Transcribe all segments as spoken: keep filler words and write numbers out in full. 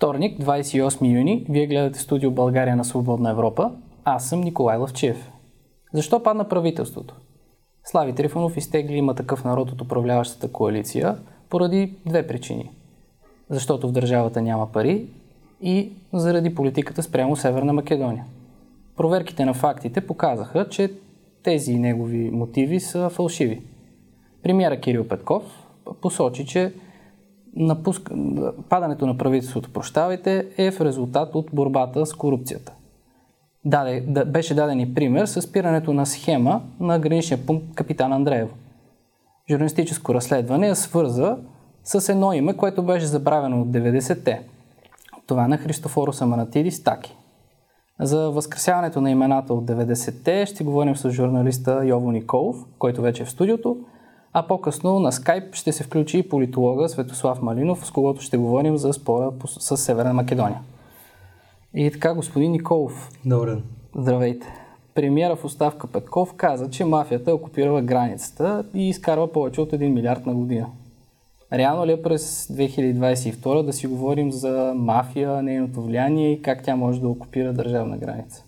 Вторник, двадесет и осми юни, вие гледате студио България на Свободна Европа. Аз съм Николай Лъвчев. Защо падна правителството? Слави Трифонов изтегли Има такъв народ от управляващата коалиция поради две причини. Защото в държавата няма пари и заради политиката спрямо Северна Македония. Проверките на фактите показаха, че тези негови мотиви са фалшиви. Премиера Кирил Петков посочи, че напуск... падането на правителството, прощавайте, е в резултат от борбата с корупцията. Даде, да, беше даден и пример със спирането на схема на граничния пункт Капитан Андреево. Журналистическо разследване я свърза с едно име, което беше забравено от деветдесетте. Това на Христофорос Аманатидис Таки. За възкресяването на имената от деветдесетте ще говорим с журналиста Йово Николов, който вече е в студиото, а по-късно на скайп ще се включи и политолога Светослав Малинов, с когото ще говорим за спора с Северна Македония. И така, господин Николов. Добре. Здравейте. Премиера в оставка Петков каза, че мафията окупирала границата и изкарва повече от един милиард на година. Реално ли е през две хиляди двадесет и втора да си говорим за мафия, нейното влияние и как тя може да окупира държавна граница?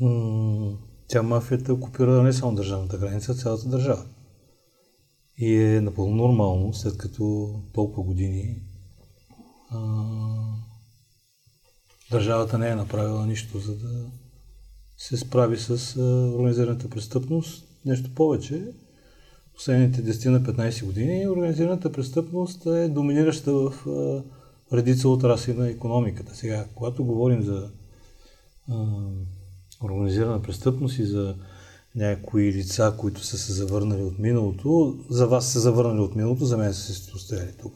М- тя мафията окупира не само държавната граница, а цялата държава. И е напълно нормално, след като толкова години а- държавата не е направила нищо, за да се справи с а, организираната престъпност. Нещо повече, последните десет на петнадесет години организираната престъпност е доминираща в а, редица отрасли на икономиката. Сега, когато говорим за а, организирана престъпност и за някои лица, които са се завърнали от миналото, за вас са завърнали от миналото, за мен са се оставили тук.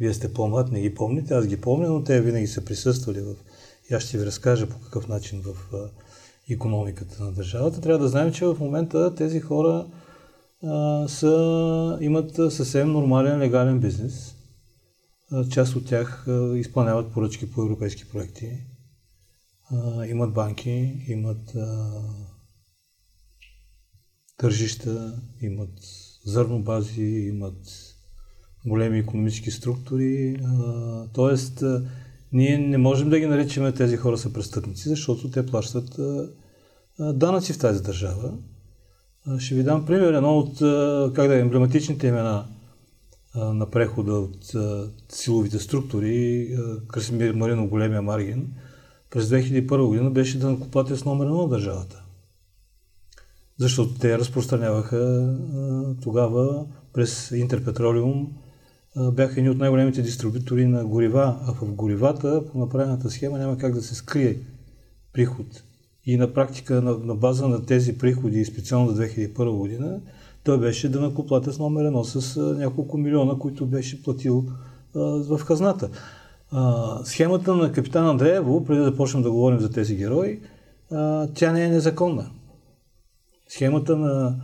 Вие сте по-млад, не ги помните, аз ги помня, но те винаги са присъствали в... И аз ще ви разкажа по какъв начин в а, икономиката на държавата. Трябва да знаем, че в момента тези хора а, са, имат съвсем нормален легален бизнес. А, част от тях а, изпълняват поръчки по европейски проекти. А, имат банки, имат а, тържища, имат зърнобази, имат големи икономически структури. А, тоест, а, ние не можем да ги наричаме тези хора са престъпници, защото те плащат а, а, данъци в тази държава. А, ще ви дам пример. Едно от а, как да, емблематичните имена а, на прехода от а, силовите структури, а, Красимир Маринов, големия маргин, през две хиляди и първа година беше данъкоплатец номер едно на държавата. Защото те разпространяваха а, тогава през Интерпетролиум, бяха едни от най-големите дистрибутори на горива, а в горивата по направената схема няма как да се скрие приход. И на практика, на, на база на тези приходи, специално за две хиляди и първа година, той беше данъкоплатец номер едно с а, няколко милиона, които беше платил а, в хазната. А, схемата на Капитан Андреево, преди да почнем да говорим за тези герои, а, тя не е незаконна. Схемата на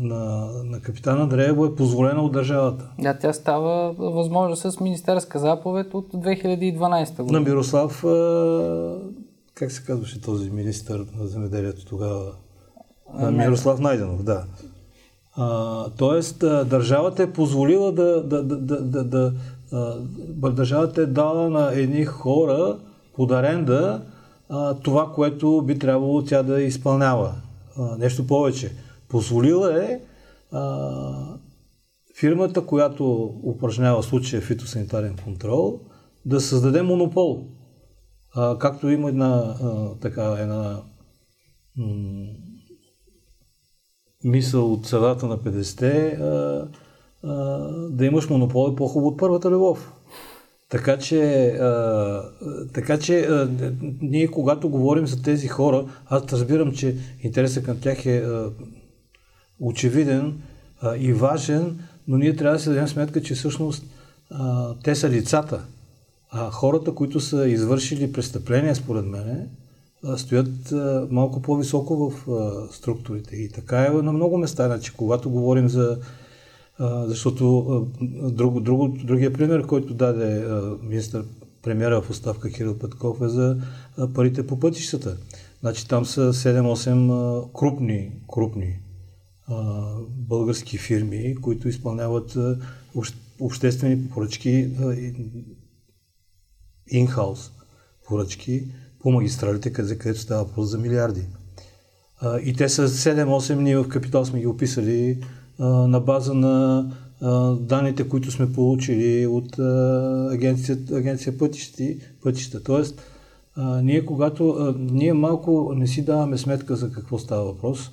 На, на Капитан Андреево е позволена от държавата. Да, тя става възможно с министерска заповед от две хиляди и дванадесета година. На Мирослав, как се казваше този министър на земеделието тогава? А, Мирослав Найденов, да. А, тоест, държавата е позволила да, да, да, да, да, да а, държавата е дала на едни хора под аренда а, това, което би трябвало тя да изпълнява. А, нещо повече. Позволила е а, фирмата, която упражнява случая фитосанитарен контрол, да създаде монопол. А, както има една, а, така, една м- мисъл от средата на петдесетте, а, а, да имаш монопол е по-хубаво от първата любов. Така че, а, така, че а, ние когато говорим за тези хора, аз разбирам, че интересът към тях е а, очевиден а, и важен, но ние трябва да си дадем сметка, че всъщност а, те са лицата. А хората, които са извършили престъпления, според мен, а, стоят а, малко по-високо в а, структурите. И така е на много места. Значи, когато говорим за... А, защото а, друг, друг, другия пример, който даде а, министър премиера в оставка Кирил Петков, е за а, парите по пътищата. Значи, там са седем-осем а, крупни, крупни български фирми, които изпълняват обществени поръчки, инхаус поръчки по магистралите, където става въпрос за милиарди. И те са седем-осем, ние в Капитал сме ги описали на база на данните, които сме получили от агенция, агенция пътищи, пътища. Тоест, ние когато ние малко не си даваме сметка за какво става въпрос,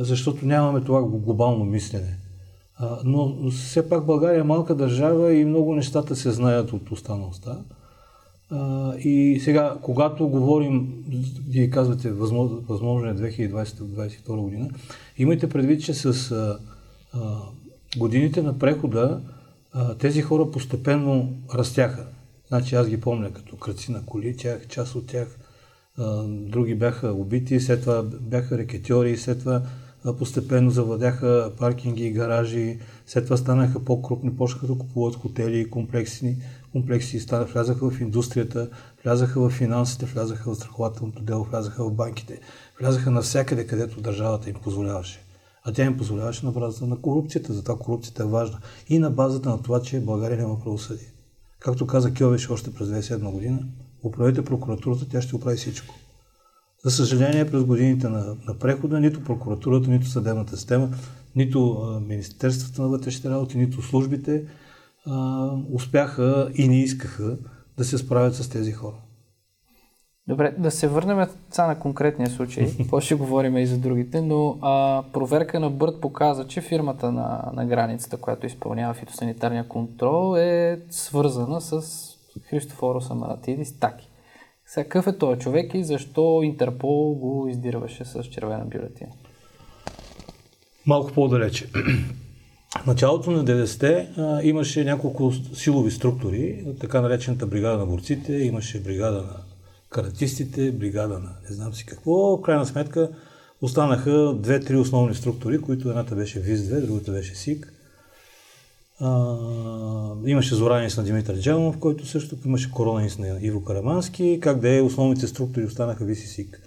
защото нямаме това глобално мислене. Но все пак България е малка държава и много нещата се знаят от останалостта. И сега, когато говорим, вие казвате, възможно, възможно е две хиляди двадесета - две хиляди двадесет и втора година, имайте предвид, че с а, а, годините на прехода а, тези хора постепенно растяха. Значи аз ги помня като кръци на коли, тях, част от тях, а, други бяха убити, след това бяха рекетьори, след това постепенно завладяха паркинги и гаражи, след това станаха по-крупни, почнаха да купуват хотели, комплексни, комплекси, станаха, влязаха в индустрията, влязаха в финансите, влязаха в страхователното дело, влязаха в банките, влязаха навсякъде, където държавата им позволяваше. А тя им позволяваше на базата на корупцията, затова корупцията е важна. И на базата на това, че България няма правосъдие. Както каза Кьовеш още през две хиляди и седма година, оправете прокуратурата, тя ще оправи всичко. За съжаление, през годините на, на прехода, нито прокуратурата, нито съдебната система, нито а, Министерството на вътрешните работи, нито службите а, успяха и не искаха да се справят с тези хора. Добре, да се върнем сега на конкретния случай, после ще говорим и за другите, но а, проверка на БРД показа, че фирмата на, на границата, която изпълнява фитосанитарния контрол, е свързана с Христофорос Аманатидис Таки. Сега, какъв е този човек и защо Интерпол го издирваше с червена бюлетина? Малко по-далече. В началото на деветдесетте а, имаше няколко силови структури, така наречената бригада на борците, имаше бригада на каратистите, бригада на не знам си какво. В крайна сметка останаха две-три основни структури, които едната беше ВИС-две, другата беше СИК. А, имаше Зоранис на Димитър Джамов, който също имаше Коронанис на Иво Карамански, как да е, основните структури останаха ВИС и СИК.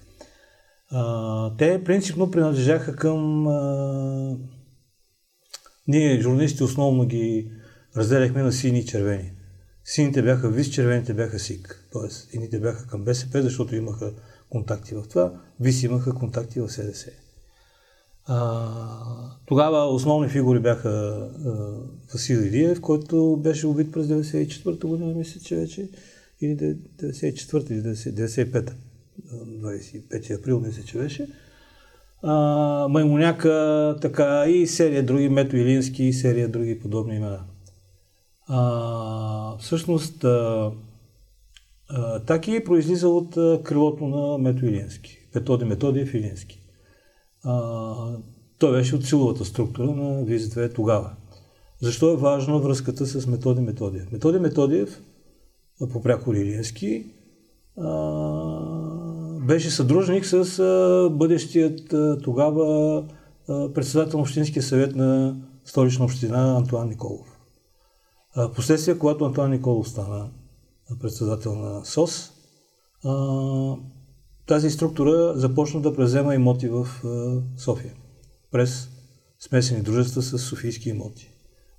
А, те принципно принадлежаха към... А, ние, журналистите, основно ги разделяхме на сини и червени. Сините бяха ВИС, червените бяха СИК. Тоест, едните бяха към БСП, защото имаха контакти в това, ВИС имаха контакти в СДС. Тогава основни фигури бяха а, Васил Ильев, който беше убит през деветдесет и четвърта година, мисля, че вече, или деветдесет и четвърта или деветдесет и пета, двадесет и пети април, мисля, че беше. А, Маймуняка, така и серия други, Мето Илински и серия други подобни имена. А, всъщност, а, а, Таки произлиза от а, крилото на Мето Илински, Методи Методиев Илински. А, той беше от силовата структура на ВИС-две тогава. Защо е важна връзката с Методи Методиев? Методи Методиев, попряко Илиевски, беше съдружник с а, бъдещият а, тогава а, председател на Общинския съвет на Столична община Антуан Николов. А, последствие, когато Антуан Николов стана председател на СОС, а, тази структура започна да превзема имоти в София през смесени дружества с софийски имоти.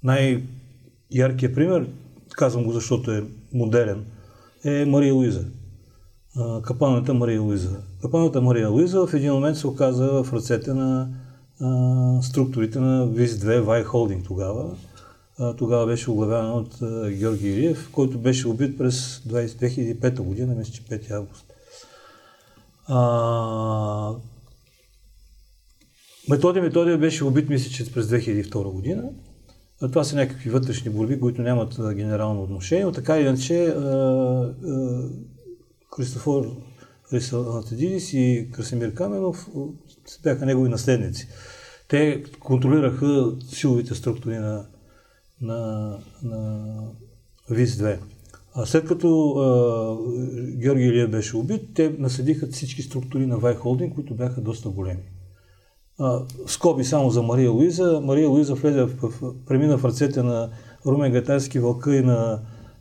Най-яркият пример, казвам го защото е модерен, е Мария Луиза. Капаната Мария Луиза. Капаната Мария Луиза в един момент се оказа в ръцете на структурите на ВИС-две Вай Холдинг тогава. Тогава беше оглавяван от Георги Илиев, който беше убит през две хиляди и пета година, мисля, че пети август. А... Методи Методиев беше убит, мисля, че през две хиляди и втора година. Това са някакви вътрешни борби, които нямат а, генерално отношение, но така иначе Христофорос Аманатидис и Красимир Каменов бяха негови наследници. Те контролираха силовите структури на, на, на ВИС-две. А след като а, Георги Илиев беше убит, те наследиха всички структури на Вай Холдинг, които бяха доста големи. А, скоби само за Мария Луиза. Мария Луиза влезе в, в, премина в ръцете на Румен Гайтарски, Вълка и на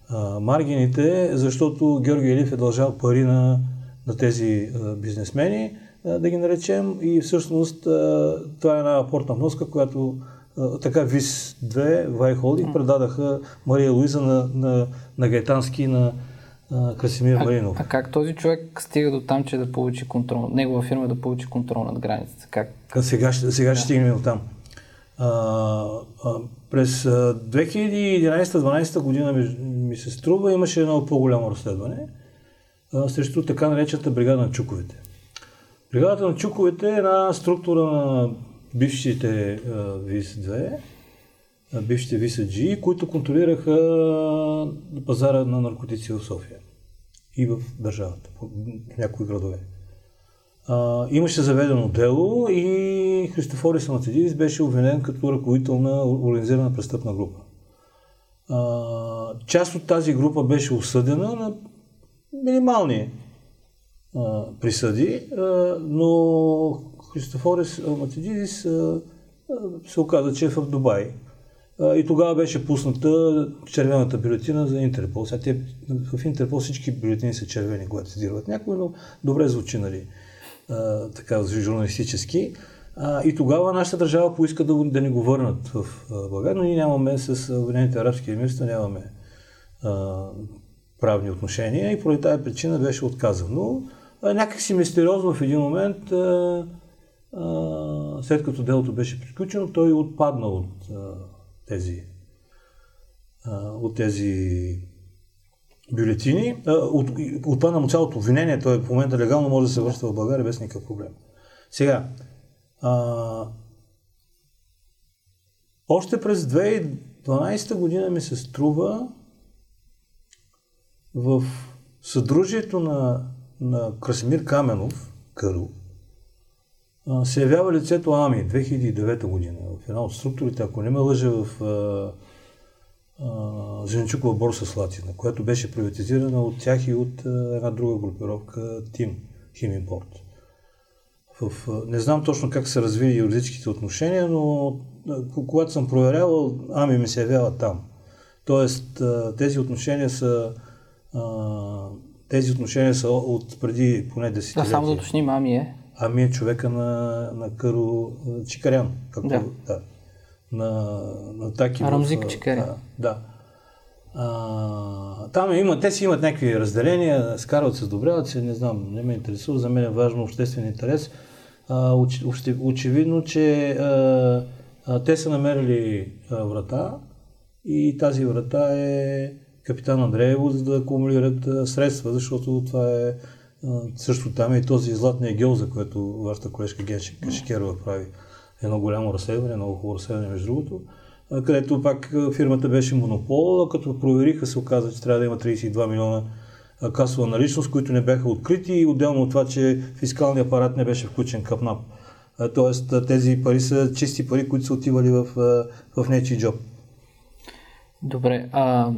а, Маргините, защото Георги Илиев е дължал пари на, на тези а, бизнесмени, а, да ги наречем. И всъщност а, това е една апортна вноска, която така ВИС-две, Вайхолдинг, предадаха Мария Луиза на, на, на Гайтански и на а, Красимир Маринов. А, а как този човек стига до там, че да получи контрол, негова фирма да получи контрол над границата? Как? А сега, сега да. ще стигнем до там. А, а, през две хиляди и единайсета дванайсета година ми, ми се струва, имаше едно по-голямо разследване а, срещу така наречената бригада на чуковете. Бригадата на чуковете е една структура на бившите ВИС-две, бившите ВИС-Джи, които контролираха пазара на наркотици в София и в държавата, в някои градове. А, имаше заведено дело и Христофорос Аманатидис беше обвинен като ръководител на организирана престъпна група. А, част от тази група беше осъдена на минимални а, присъди, а, но Христофорос Аманатидис се оказа, че е в Дубай. А, и тогава беше пусната червената бюлетина за Интерпол. Сега те, в Интерпол всички бюлетини са червени, когато цитират някой, но добре звучи, нали, а, така журналистически. А, и тогава нашата държава поиска да, да ни го върнат в България, но ние нямаме с Обединените арабски емирства, нямаме а, правни отношения и поради тази причина беше отказано. А, някакси мистериозно в един момент а, Uh, след като делото беше приключено, той отпадна от uh, тези uh, от тези бюлетини. Uh, от, отпадна му цялото обвинение, той в момента легално може да се връща в България без никакъв проблем. Сега, uh, още през две хиляди и дванайсета година ми се струва в съдружието на, на Красимир Каменов, Кърл, се явява лицето АМИ две хиляди и девета година, в една от структурите, ако не ме лъжа, в а, а, Зеленчукова борса Слатина, която беше приватизирана от тях и от а, една друга групировка, ТИМ, Химимпорт. В, а, не знам точно как се развили юридическите отношения, но а, когато съм проверявал, АМИ ми се явява там. Тоест, а, тези отношения са а, тези отношения са от преди поне десетилетия. Да, само да уточним, АМИ е? Ами е човека на, на Карло Чикарян, както да. да. На, на Таки. Рамзик Чикарян. Да. да. А, там има, те си имат някакви разделения, скарват се, сдобряват се, не знам, не ме интересува, за мен е важно обществен интерес. А, оч, оч, очевидно, че а, а, те са намерили а, врата и тази врата е капитан Андреево, за да акумулират а, средства, защото това е също там е и този златния гьол, за който вашата колежка Ген Шикерва прави едно голямо разследване, много хубаво разследване между другото, където пак фирмата беше монопол, а като провериха се оказа, че трябва да има трийсет и два милиона касова наличност, които не бяха открити и отделно от това, че фискалният апарат не беше включен КАПНАП. Тоест тези пари са чисти пари, които са отивали в, в нечий джоб. Добре, а...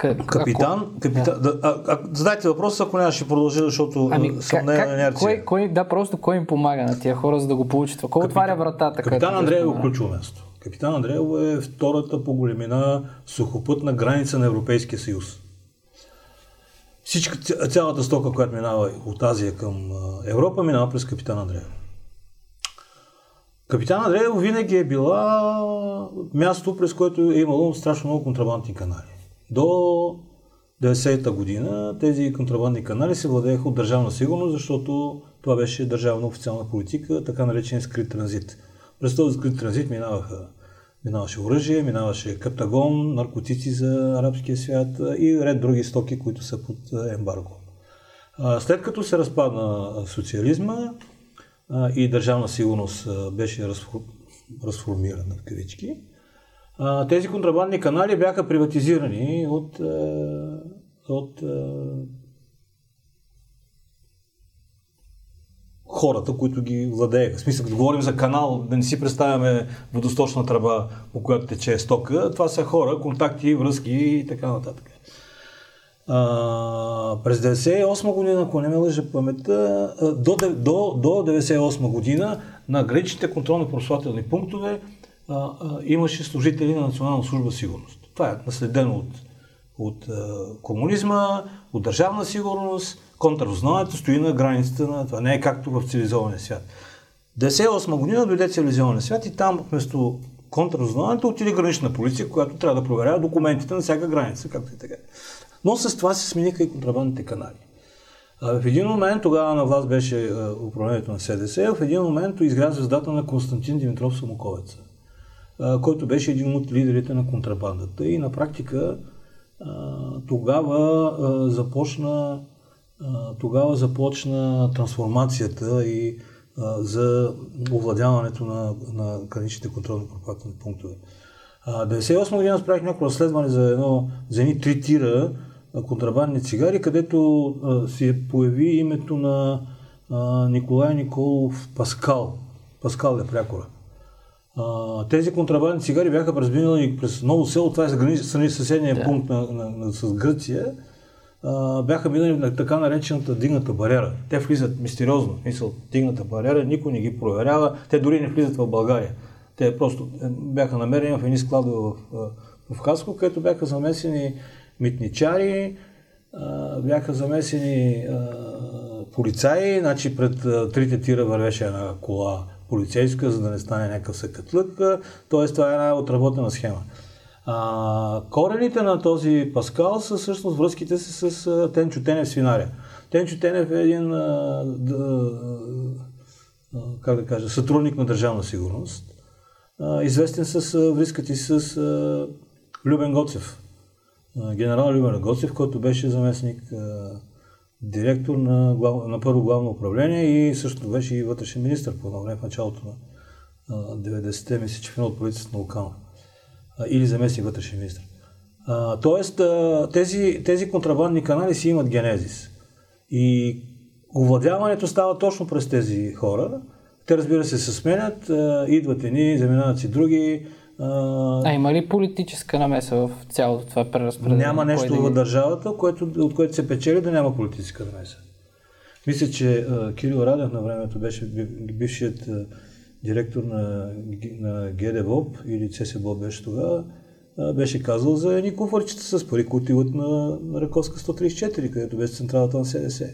Къп, капитан, ако, капитан да. а, а, задайте въпрос, ако не ще продължи, защото ами, съм не на инерция. Кой, кой, да, просто кой им помага на тия хора, за да го получат? Кой капитан, отваря вратата? Капитан Андреево е ключово място. Капитан Андреево е втората по големина сухопътна граница на Европейския съюз. Всичка, цялата стока, която минава от Азия към Европа, минава през Капитан Андреево. Капитан Андреево винаги е била място, през което е имало страшно много контрабандни канали. До деветдесета година тези контрабандни канали се владееха от държавна сигурност, защото това беше държавна официална политика, така наречен скрит транзит. През този скрит транзит минаваха, минаваше оръжие, минаваше каптагон, наркотици за арабския свят и ред други стоки, които са под ембарго. След като се разпадна социализма и държавна сигурност беше разформирана в кавички, тези контрабандни канали бяха приватизирани от, от хората, които ги владееха. В смисъл, като говорим за канал, да не си представяме водосточна тръба, по която тече стока. Това са хора, контакти, връзки и така нататък. А, през деветдесет и осма година, ако не ме лъжа паметта, до, до, до деветдесет и осма година на граничните контролно-пропускателни пунктове А, а, имаше служители на Национална служба сигурност. Това е наследено от, от а, комунизма, от държавна сигурност, контраразузнаването стои на границата на това. Не е както в цивилизования свят. деветдесет и осма година дойде цивилизования свят и там вместо контраразузнаването отиде гранична полиция, която трябва да проверява документите на всяка граница, както и така. Но с това се смениха и контрабандните канали. В един момент, тогава на власт беше управлението на СДС, в един момент изгря звездата на Константин Димитров Самоковеца, който беше един от лидерите на контрабандата и на практика тогава започна, тогава започна трансформацията и за овладяването на, на граничните контролно-пропускателни пунктове. деветдесет и осма година справих някакво разследване за едно, за едни три тира контрабандни цигари, където а, се появи името на а, Николай Николов Паскал. Паскал е прякора. А, тези контрабандни цигари бяха презминали през Ново село, това е граница, съседния да. пункт на, на, на, с Гърция. А, бяха минали на така наречената дигната бариера. Те влизат мистериозно, мисъл, дигната бариера, никой не ги проверява, те дори не влизат в България. Те просто бяха намерени в едни складове в, в Хаско, където бяха замесени митничари, бяха замесени полицаи, значи пред трите тира вървеше една кола полицейска, за да не стане някакъв съкатлък, т.е. това е една отработена схема. Корените на този Паскал са всъщност връзките си с Тен Чутенев свинаря. Тен Чутенев е един, как да кажа, сътрудник на Държавна сигурност, известен с връзката си с Любен Гоцев. Генерал Любен Гоцев, който беше заместник директор на, глав... на първо главно управление и също беше и вътрешен министър по време в началото на деветдесетте, мисля, че в едно от правителството на Луканов. Или заместник вътрешен министър. Тоест, тези, тези контрабандни канали си имат генезис. И овладяването става точно през тези хора. Те, разбира се, се сменят, идват едни, заминават си други. А има ли политическа намеса в цялото това преразпределение? Няма нещо в държавата, което, от което се печели, да няма политическа намеса. Мисля, че uh, Кирил Радев на времето беше бившият uh, директор на, на ГДБОП или ЦСБОП беше тогава, uh, беше казал за едни куфарчета с пари, които идват на, на Раковска сто тридесет и четири, където беше централата на СДС.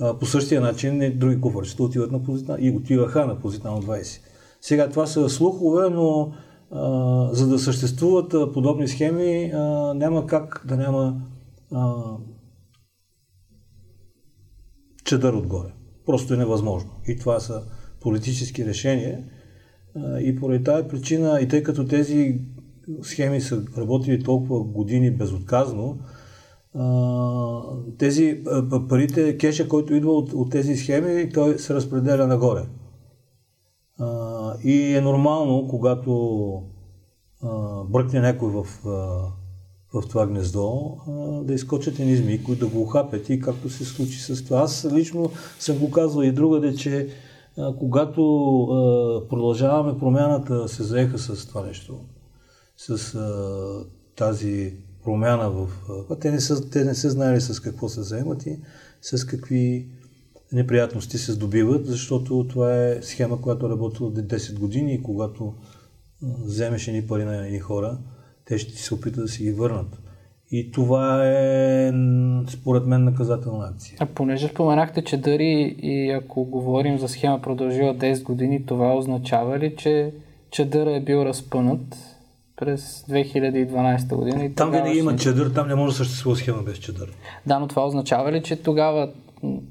Uh, по същия начин и други куфарчета отиват на позитна, и отиваха на Позитано двайсет. Сега това са слухове, но Uh, за да съществуват uh, подобни схеми, uh, няма как да няма uh, чадър отгоре. Просто е невъзможно. И това са политически решения. Uh, и поради тази причина, и тъй като тези схеми са работили толкова години безотказно, uh, тези uh, парите, кеша, който идва от, от тези схеми, той се разпределя нагоре. Uh, и е нормално, когато uh, бръкне някой в, uh, в това гнездо, uh, да изкочат едни змии, които да го ухапят, и както се случи с това. Аз лично съм го казвал и другаде, че uh, когато uh, продължаваме промяната, се заеха с това нещо, с uh, тази промяна в... Uh, те, не са, те не са знаели с какво се заемат и с какви неприятности се здобиват, защото това е схема, която работила десет години и когато вземеш едни пари на едни хора, те ще се опитат да си ги върнат. И това е, според мен, наказателна акция. А понеже споменахте, че дори и ако говорим за схема продължила десет години, това означава ли, че чадъра е бил разпънат през две хиляди и дванадесета година? И там винаги има чадър, там не може да съществува схема без чадър. Да, но това означава ли, че тогава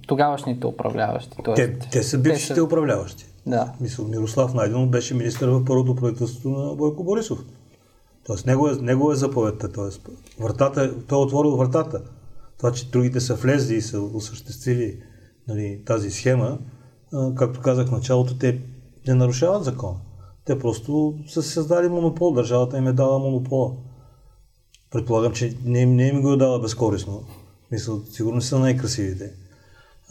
тогавашните управляващи. Т.е. Те, те са бившите те са... управляващи. Да. Мисъл, Мирослав Найденов беше министър в първото правителство на Бойко Борисов. Тоест, него е, него е заповедта. Тоест, вратата, той е отворил вратата. Това, че другите са влезли и са осъществили, нали, тази схема, както казах в началото, те не нарушават закона. Те просто са създали монопол. Държавата им е дала монопола. Предполагам, че не, не им го е дала безкорисно. Мисъл, сигурно са най-красивите.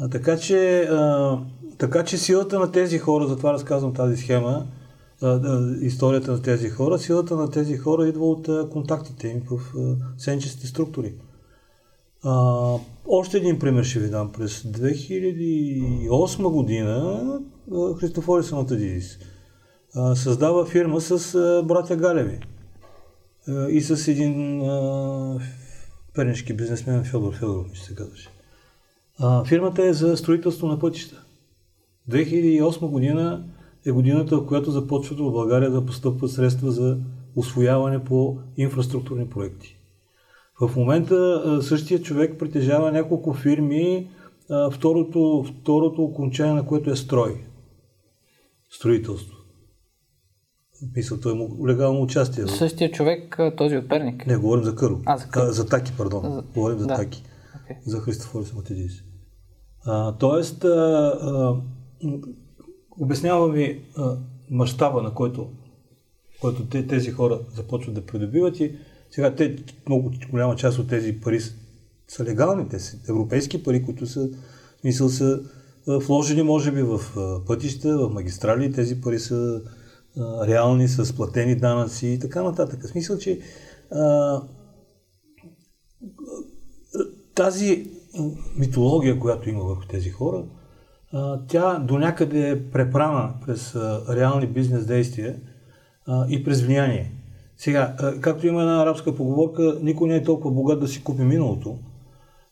А, така, че, а, така че силата на тези хора, затова разказвам тази схема, а, а, историята на тези хора, силата на тези хора идва от а, контактите им в а, сенчестите структури. А, още един пример ще ви дам. През две хиляди и осма година а, Христофорос Аманатидис а, създава фирма с а, братя Галеви а, и с един а, пернишки бизнесмен Федор Федоров, ще се казваше. Фирмата е за строителство на пътища. две хиляди и осма година е годината, в която започват в България да постъпват средства за усвояване по инфраструктурни проекти. В момента същия човек притежава няколко фирми, второто, второто окончание на което е строй. Строителство. Мисля, той му легално участие. Същия човек, този от Перник? Не, говорим за Кърво. А, за, а, за Таки, пардон. За... Говорим за да. Таки. Okay. За Христофорос Аманатидис. Тоест, а, а, обяснявам ви а, мащаба, на който, който те, тези хора започват да придобиват и сега те, много голяма част от тези пари са, са легални, те са европейски пари, които са, мисъл, са вложени, може би, в пътища, в магистрали, тези пари са а, реални, с платени данъци и така нататък. В смисъл, че а, тази митология, която има върху тези хора, а, тя до някъде е препрана през а, реални бизнес действия а, и през влияние. Сега, а, както има една арабска поговорка, никой не е толкова богат да си купи миналото,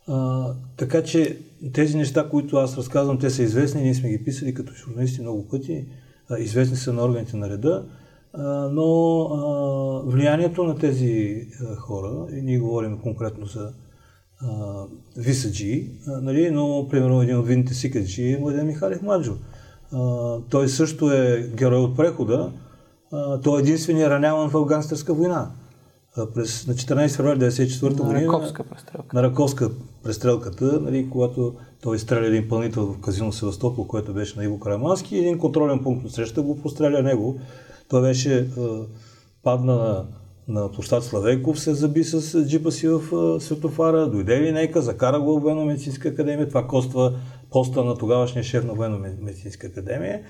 а, така че тези неща, които аз разказвам, те са известни, ние сме ги писали като журналисти много пъти, а, известни са на органите на реда, а, но а, влиянието на тези а, хора, и ние говорим конкретно за висаджи, нали, но примерно един от видните сикаджи е Младен Михалев Маджо. А, той също е герой от прехода. А, той е единственият раняван в афганската война. А, през, на четиринайсети февруари хиляда деветстотин деветдесет и четвърта година Раковска на Раковска престрелката, нали, когато той изстреля един пълнител в казино Севастопол, което беше на Иво Карамански, един контролен пункт от среща го простреля него. Той беше а, падна на на площад Славейков, се заби с джипа си в а, светофара, дойде линейка, закара го в военно-медицинска академия, това коства поста на тогавашния шеф на военно-медицинска академия,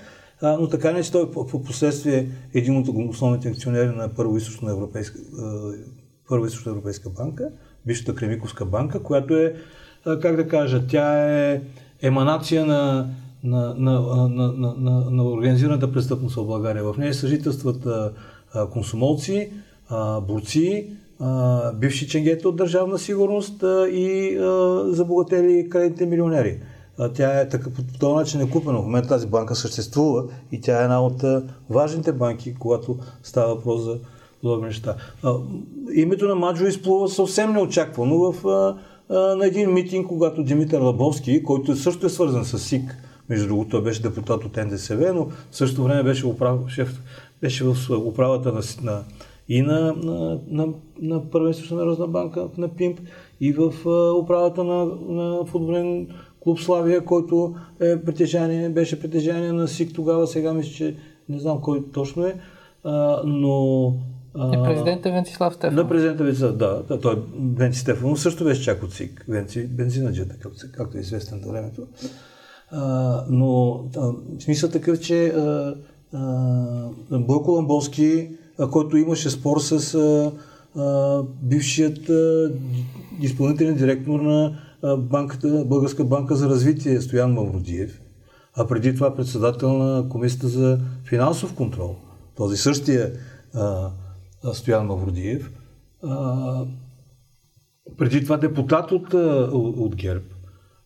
а, но така не, че той в последствие един от основните акционери на Първоизточна европейска, Първоизточна европейска банка, бившата Кремиковска банка, която е, а, как да кажа, тя е еманация на, на, на, на, на, на, на организираната престъпност в България. В нея съжителстват а, а, консумолци, борци, бивши ченгета от държавна сигурност и забогатели кредитни милионери. Тя е така, по този начин е купена. В момента тази банка съществува и тя е една от важните банки, когато става въпрос за подобни неща. Името на Маджо изплува съвсем неочаквано в, на един митинг, когато Димитър Лабовски, който също е свързан с СИК, между другото той беше депутат от НДСВ, но в същото време беше, управ... шеф... беше в управата на на и на, на, на, на Първоизточна народна банка, на ПИМП, и в а, управата на, на футболен клуб Славия, който е притежание, беше притежание на СИК тогава, сега мисля, че не знам кой точно е, а, но... А, е президента Венцислав Стефанов. Да, президента Венцислав, да, да, той Венци Стефанов също беше чак от СИК, Венци, бензинаджета, както, както е известен до времето. А, но а, смисъл такъв, че а, а, Бойко Ламболски, който имаше спор с а, а, бившият а, изпълнителен директор на а, банката, Българска банка за развитие Стоян Мавродиев, а преди това председател на Комисията за финансов контрол, този същия а, Стоян Мавродиев, а, преди това депутат от, от, от ГЕРБ.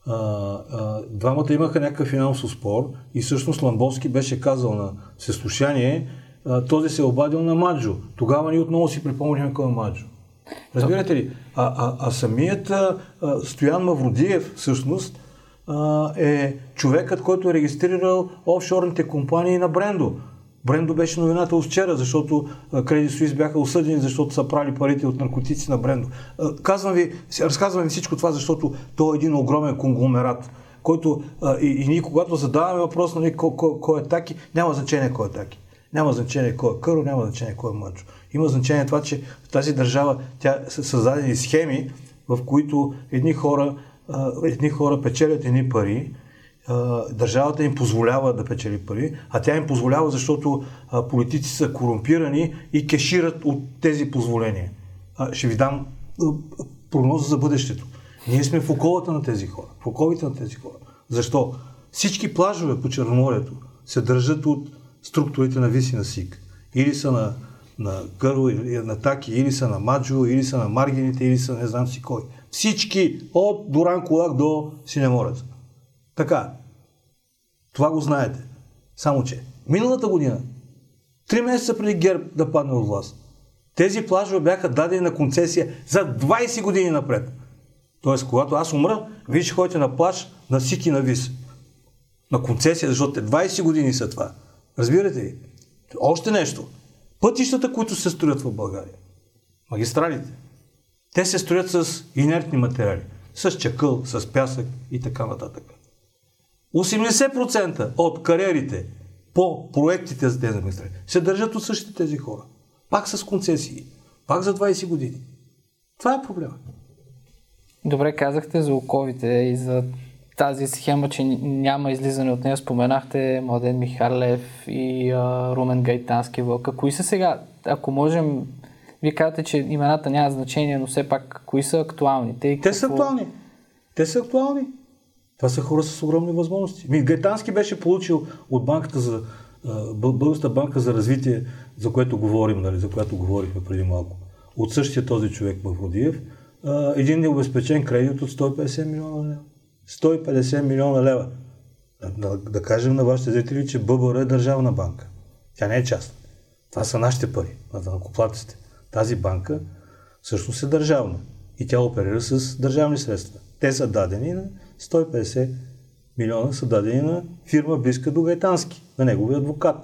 А, а, двамата имаха някакъв финансов спор и всъщност Ламбовски беше казал на всеслушание, този се обадил на Маджо. Тогава ние отново си припомним към Маджо. Разбирате ли? А, а, а самият а, Стоян Мавродиев всъщност а, е човекът, който е регистрирал офшорните компании на Брендо. Брендо беше новината от вчера, защото Кредит Суис бяха осъдени, защото са прали парите от наркотици на Брендо. А, казвам ви, разказвам ви всичко това, защото той е един огромен конгломерат, който а, и, и ние когато задаваме въпрос на кой, кой, кой е Таки, няма значение кой е Таки. Няма значение кой е Кърво, няма значение кой е Маджо. Има значение това, че в тази държава тя са създадени схеми, в които едни хора, едни хора печелят едни пари, държавата им позволява да печели пари, а тя им позволява, защото политици са корумпирани и кешират от тези позволения. Ще ви дам прогноза за бъдещето. Ние сме в оковата на тези хора. В оковите на тези хора. Защо? Всички плажове по Черноморието се държат от структурите на ВИС и на СИК. Или са на, на Кърво, или на Таки, или са на Маджо, или са на Маргините, или са не знам си кой. Всички, от Дуран Кулак до Синеморец. Така. Това го знаете. Само че миналата година, три месеца преди ГЕРБ да падне от власт, тези плажове бяха дадени на концесия за двайсет години напред. Тоест, когато аз умра, вие ще ходите на плаж, на СИК и на ВИС. На концесия, защото двайсет години са това. Разбирате ли? Още нещо. Пътищата, които се строят в България, магистралите, те се строят с инертни материали. С чакъл, с пясък и така нататък. осемдесет процента от кариерите по проектите за тези магистрали се държат от същите тези хора. Пак с концесии. Пак за двайсет години. Това е проблема. Добре, казахте за оковите и за тази схема, че няма излизане от нея. Споменахте Младен Михалев и а, Румен Гайтарски, Вълка. Кои са сега, ако можем... Вие казвате, че имената няма значение, но все пак, кои са актуалните? И Те какво... са актуални. Те са актуални. Това са хора с огромни възможности. Ми, Гайтарски беше получил от банката за... Българската банка за развитие, за което говорим, нали, за което говорихме преди малко. От същия този човек, Мавродиев, един необезпечен кредит от сто и петдесет милиона лева. сто и петдесет милиона лева. Да, да кажем на вашите зрители, че ББР е държавна банка. Тя не е частна. Това са нашите пари, на данъкоплатците. Тази банка всъщност е държавна и тя оперира с държавни средства. Те са дадени на сто и петдесет милиона, са дадени на фирма близка до Гайтарски, на неговия адвокат.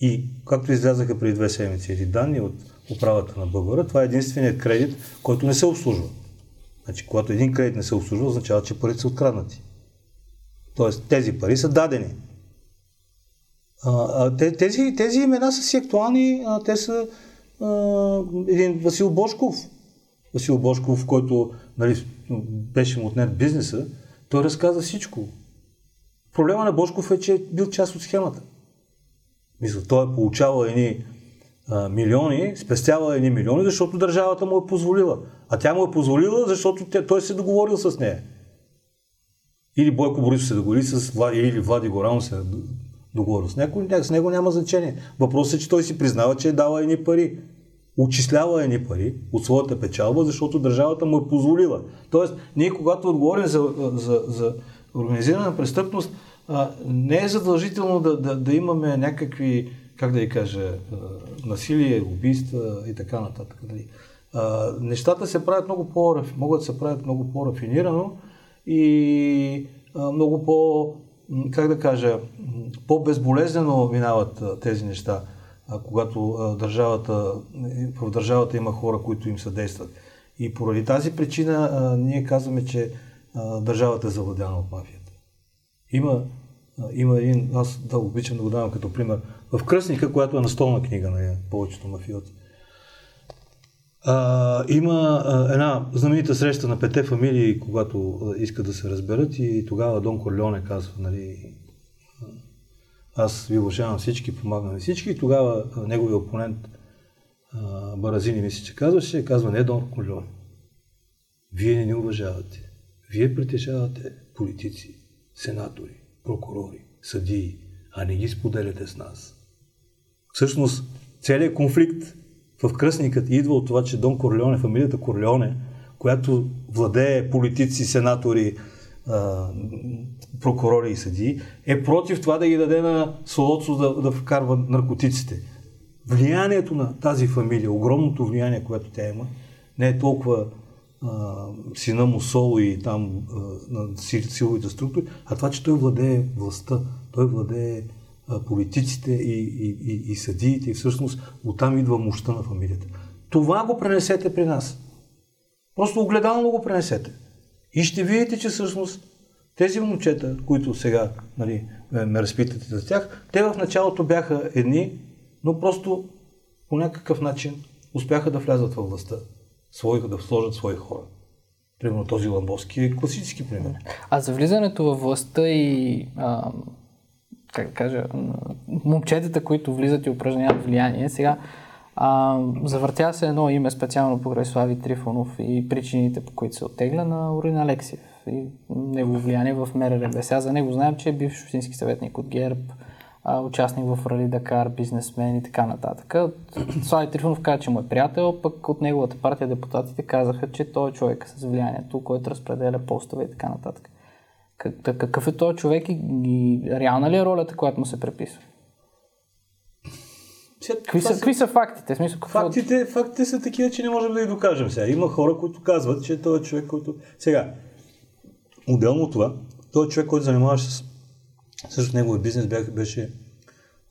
И както излязаха преди две седмици или данни от управата на ББР, това е единственият кредит, който не се обслужва. Значи, когато един кредит не се обслужва, означава, че парите са откраднати. Тоест, тези пари са дадени. А, тези, тези имена са си актуални, а те са един Васил Божков. Васил Божков, който, нали, беше му отнет бизнеса, той разказа всичко. Проблема на Божков е, че е бил част от схемата. Мисля, той е получавал едни а, милиони, спестявал едни милиони, защото държавата му е позволила. А тя му е позволила, защото тя, той се договорил с нея. Или Бойко Борисов се договори с Влади, или Влади Горанов се договорил с някой, с него няма значение. Въпросът е, че той си признава, че е дала едни пари. Отчислява едни пари от своята печалба, защото държавата му е позволила. Тоест, ние когато говорим за, за, за организирана престъпност, а, не е задължително да, да, да имаме някакви, как да я кажа, насилие, убийства и така нататък. А, нещата се правят много по, могат да се правят много по-рафинирано и а, много по, как да кажа, по-безболезнено минават тези неща, когато държавата, в държавата има хора, които им съдействат. И поради тази причина ние казваме, че държавата е завладяна от мафията. Има, има един, аз да обичам да го давам като пример, в Кръстника, която е настолна книга на повечето мафиоти. А, има а, една знаменита среща на пете фамилии, когато а, искат да се разберат, и тогава Дон Корлеоне казва, нали, аз ви уважавам всички, помагам всички, и тогава а, неговият опонент а, Баразини, мисля, че казваше, казва, не, Дон Корлеоне, вие не ни уважавате, вие притежавате политици, сенатори, прокурори, съдии, а не ги споделяте с нас. Всъщност, целият конфликт в Кръстникът идва от това, че Дон Корлеоне, фамилията Корлеоне, която владее политици, сенатори, а, прокурори и съдии, е против това да ги даде на Солоцо да, да вкарва наркотиците. Влиянието на тази фамилия, огромното влияние, което тя има, не е толкова а, сина му Соло и там а, на силовите структури, а това, че той владее властта, той владее политиците и, и, и, и съдиите, и всъщност оттам идва мощта на фамилията. Това го пренесете при нас. Просто огледално го пренесете. И ще видите, че всъщност тези момчета, които сега, нали, ме разпитате за тях, те в началото бяха едни, но просто по някакъв начин успяха да влязат във властта, свои, да сложат свои хора. Примерно този Ламбовски е класически пример. А за влизането във властта и... А... как кажа, момчетата, които влизат и упражняват влияние. Сега а, завъртя се едно име специално покрай Слави Трифонов и причините, по които се оттегля, на Румен Алексиев и негово влияние в МРРБ. Сега за него знаем, че е бивш общински съветник от ГЕРБ, а, участник в Рали Дакар, бизнесмен и така нататък. Слави Трифонов каза, че му е приятел, пък от неговата партия депутатите казаха, че той е човек с влиянието, който разпределя постове и така нататък. Какъв е този човек и реална ли е ролята, която му се преписва? Какви са, са, са фактите? Смисъл, фактите, фактите са такива, че не можем да ги докажем сега. Има хора, които казват, че той е човек, който... Сега, отделно от това, той е човек, който занимаваше с... Всъщност неговия бизнес бях, беше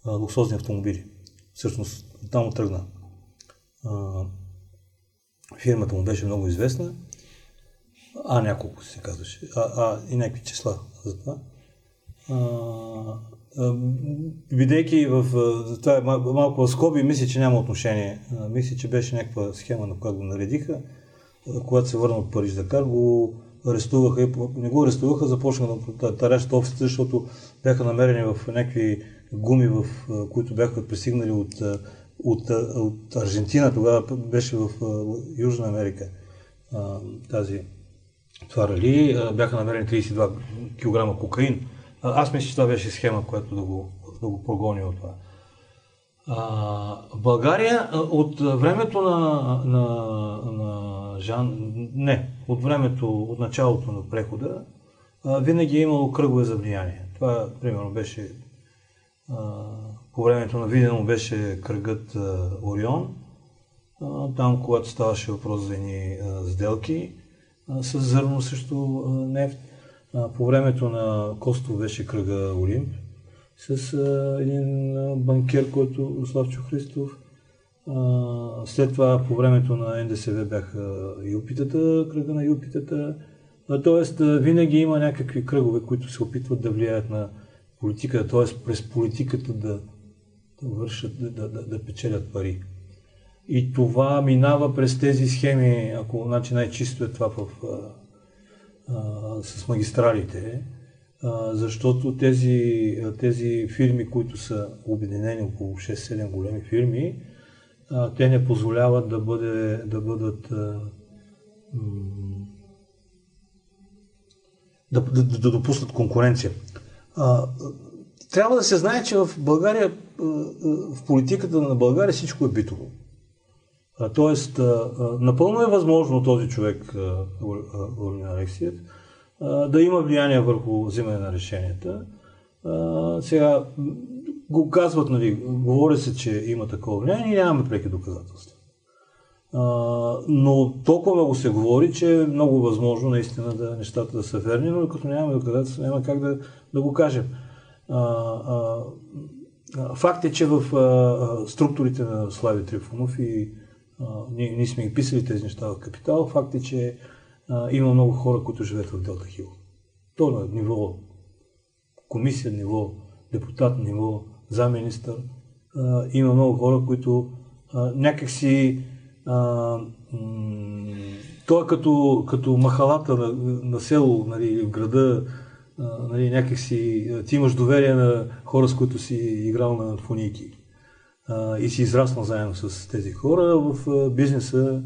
а, луксозни автомобили. Всъщност, там тръгна. А, фирмата му беше много известна. А, няколко се казваше. А, а и някакви числа за това. А, бидейки в... Това е малко в скоби, мисля, че няма отношение. Мисля, че беше някаква схема, на която го наредиха. Когато се върна от Париж Дакар, го арестуваха и не го арестуваха, започнаха да таряща официте, защото бяха намерени в някакви гуми, в които бяха пристигнали от, от, от Аржентина. Тогава беше в Южна Америка тази това рали. Бяха намерени трийсет и два килограма кокаин. Аз мисля, че това беше схема, която да го, да го прогони от това. А, България от времето на, на, на Жан... Не, от времето, от началото на прехода, а, винаги е имало кръгове за влияние. Това, примерно, беше... А, по времето на Видено беше кръгът а, Орион. А, там, когато ставаше въпрос за едни а, сделки а, с зърно също а, нефт. По времето на Костов беше кръга Олимп с а, един банкер, който Славчо Христов. А, след това по времето на НДСВ бяха юпитата, кръга на юпитата. А, тоест винаги има някакви кръгове, които се опитват да влияят на политиката, т.е. през политиката да, да вършат, да, да, да печелят пари. И това минава през тези схеми, ако значи най-чисто е това в с магистралите, защото тези, тези фирми, които са обединени около шест-седем големи фирми, те не позволяват да, бъде, да бъдат да, да, да допуснат конкуренция. Трябва да се знае, че в България, в политиката на България всичко е битово. Тоест, напълно е възможно този човек, Владимир Алексиев, да има влияние върху взимане на решенията. Сега го казват, нали, говори се, че има такова влияние и нямаме преки доказателства. Но толкова много се говори, че е много възможно наистина да нещата да са верни, но като нямаме доказателства, няма как да, да го кажем. Факт е, че в структурите на Слави Трифонов и Ние, ние сме ги писали тези неща в Капитал. Факт е, че а, има много хора, които живеят в Делта Хил. То на ниво комисия, ниво депутат, ниво замминистър. Има много хора, които а, някакси... А, м- то е като, като махалата на, на село, нали, в града. А, нали, някакси ти имаш доверие на хора, с които си играл на фуники. И си израснал заедно с тези хора. В бизнеса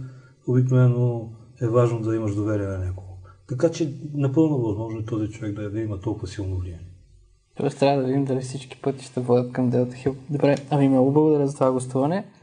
обикновено е важно да имаш доверие на някого. Така че напълно възможно е този човек да, да има толкова силно влияние. Тоест трябва да видим дали всички пътища водят към Делта Хил. Добре, ами много благодаря за това гостуване.